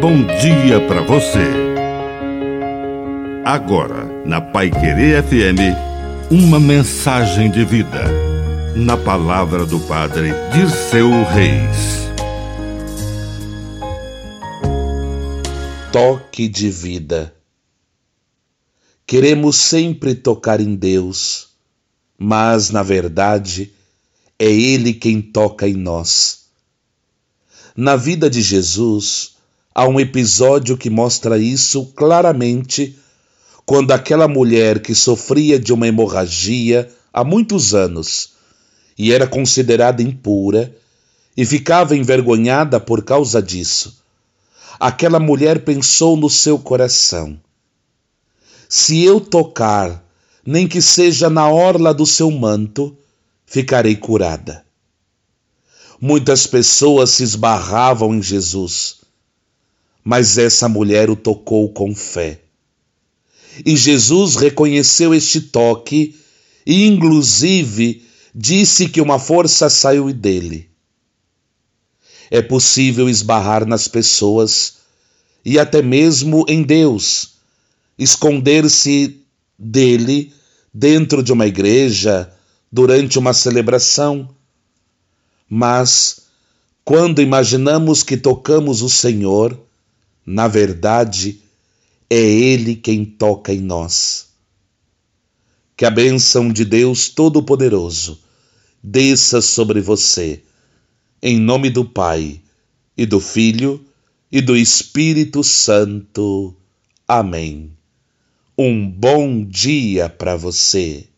bom dia para você. Agora, na Paiquerê FM, uma mensagem de vida. Na palavra do Padre Dirceu Reis. Toque de vida. Queremos sempre tocar em Deus, mas, na verdade, é Ele quem toca em nós. Na vida de Jesus, há um episódio que mostra isso claramente, quando aquela mulher que sofria de uma hemorragia há muitos anos e era considerada impura e ficava envergonhada por causa disso, aquela mulher pensou no seu coração: se eu tocar, nem que seja na orla do seu manto, ficarei curada. Muitas pessoas se esbarravam em Jesus, mas essa mulher o tocou com fé. E Jesus reconheceu este toque e, inclusive, disse que uma força saiu dele. É possível esbarrar nas pessoas e até mesmo em Deus, esconder-se dele dentro de uma igreja, durante uma celebração. Mas, quando imaginamos que tocamos o Senhor, na verdade, é Ele quem toca em nós. Que a bênção de Deus Todo-Poderoso desça sobre você, em nome do Pai, e do Filho, e do Espírito Santo. Amém. Um bom dia para você.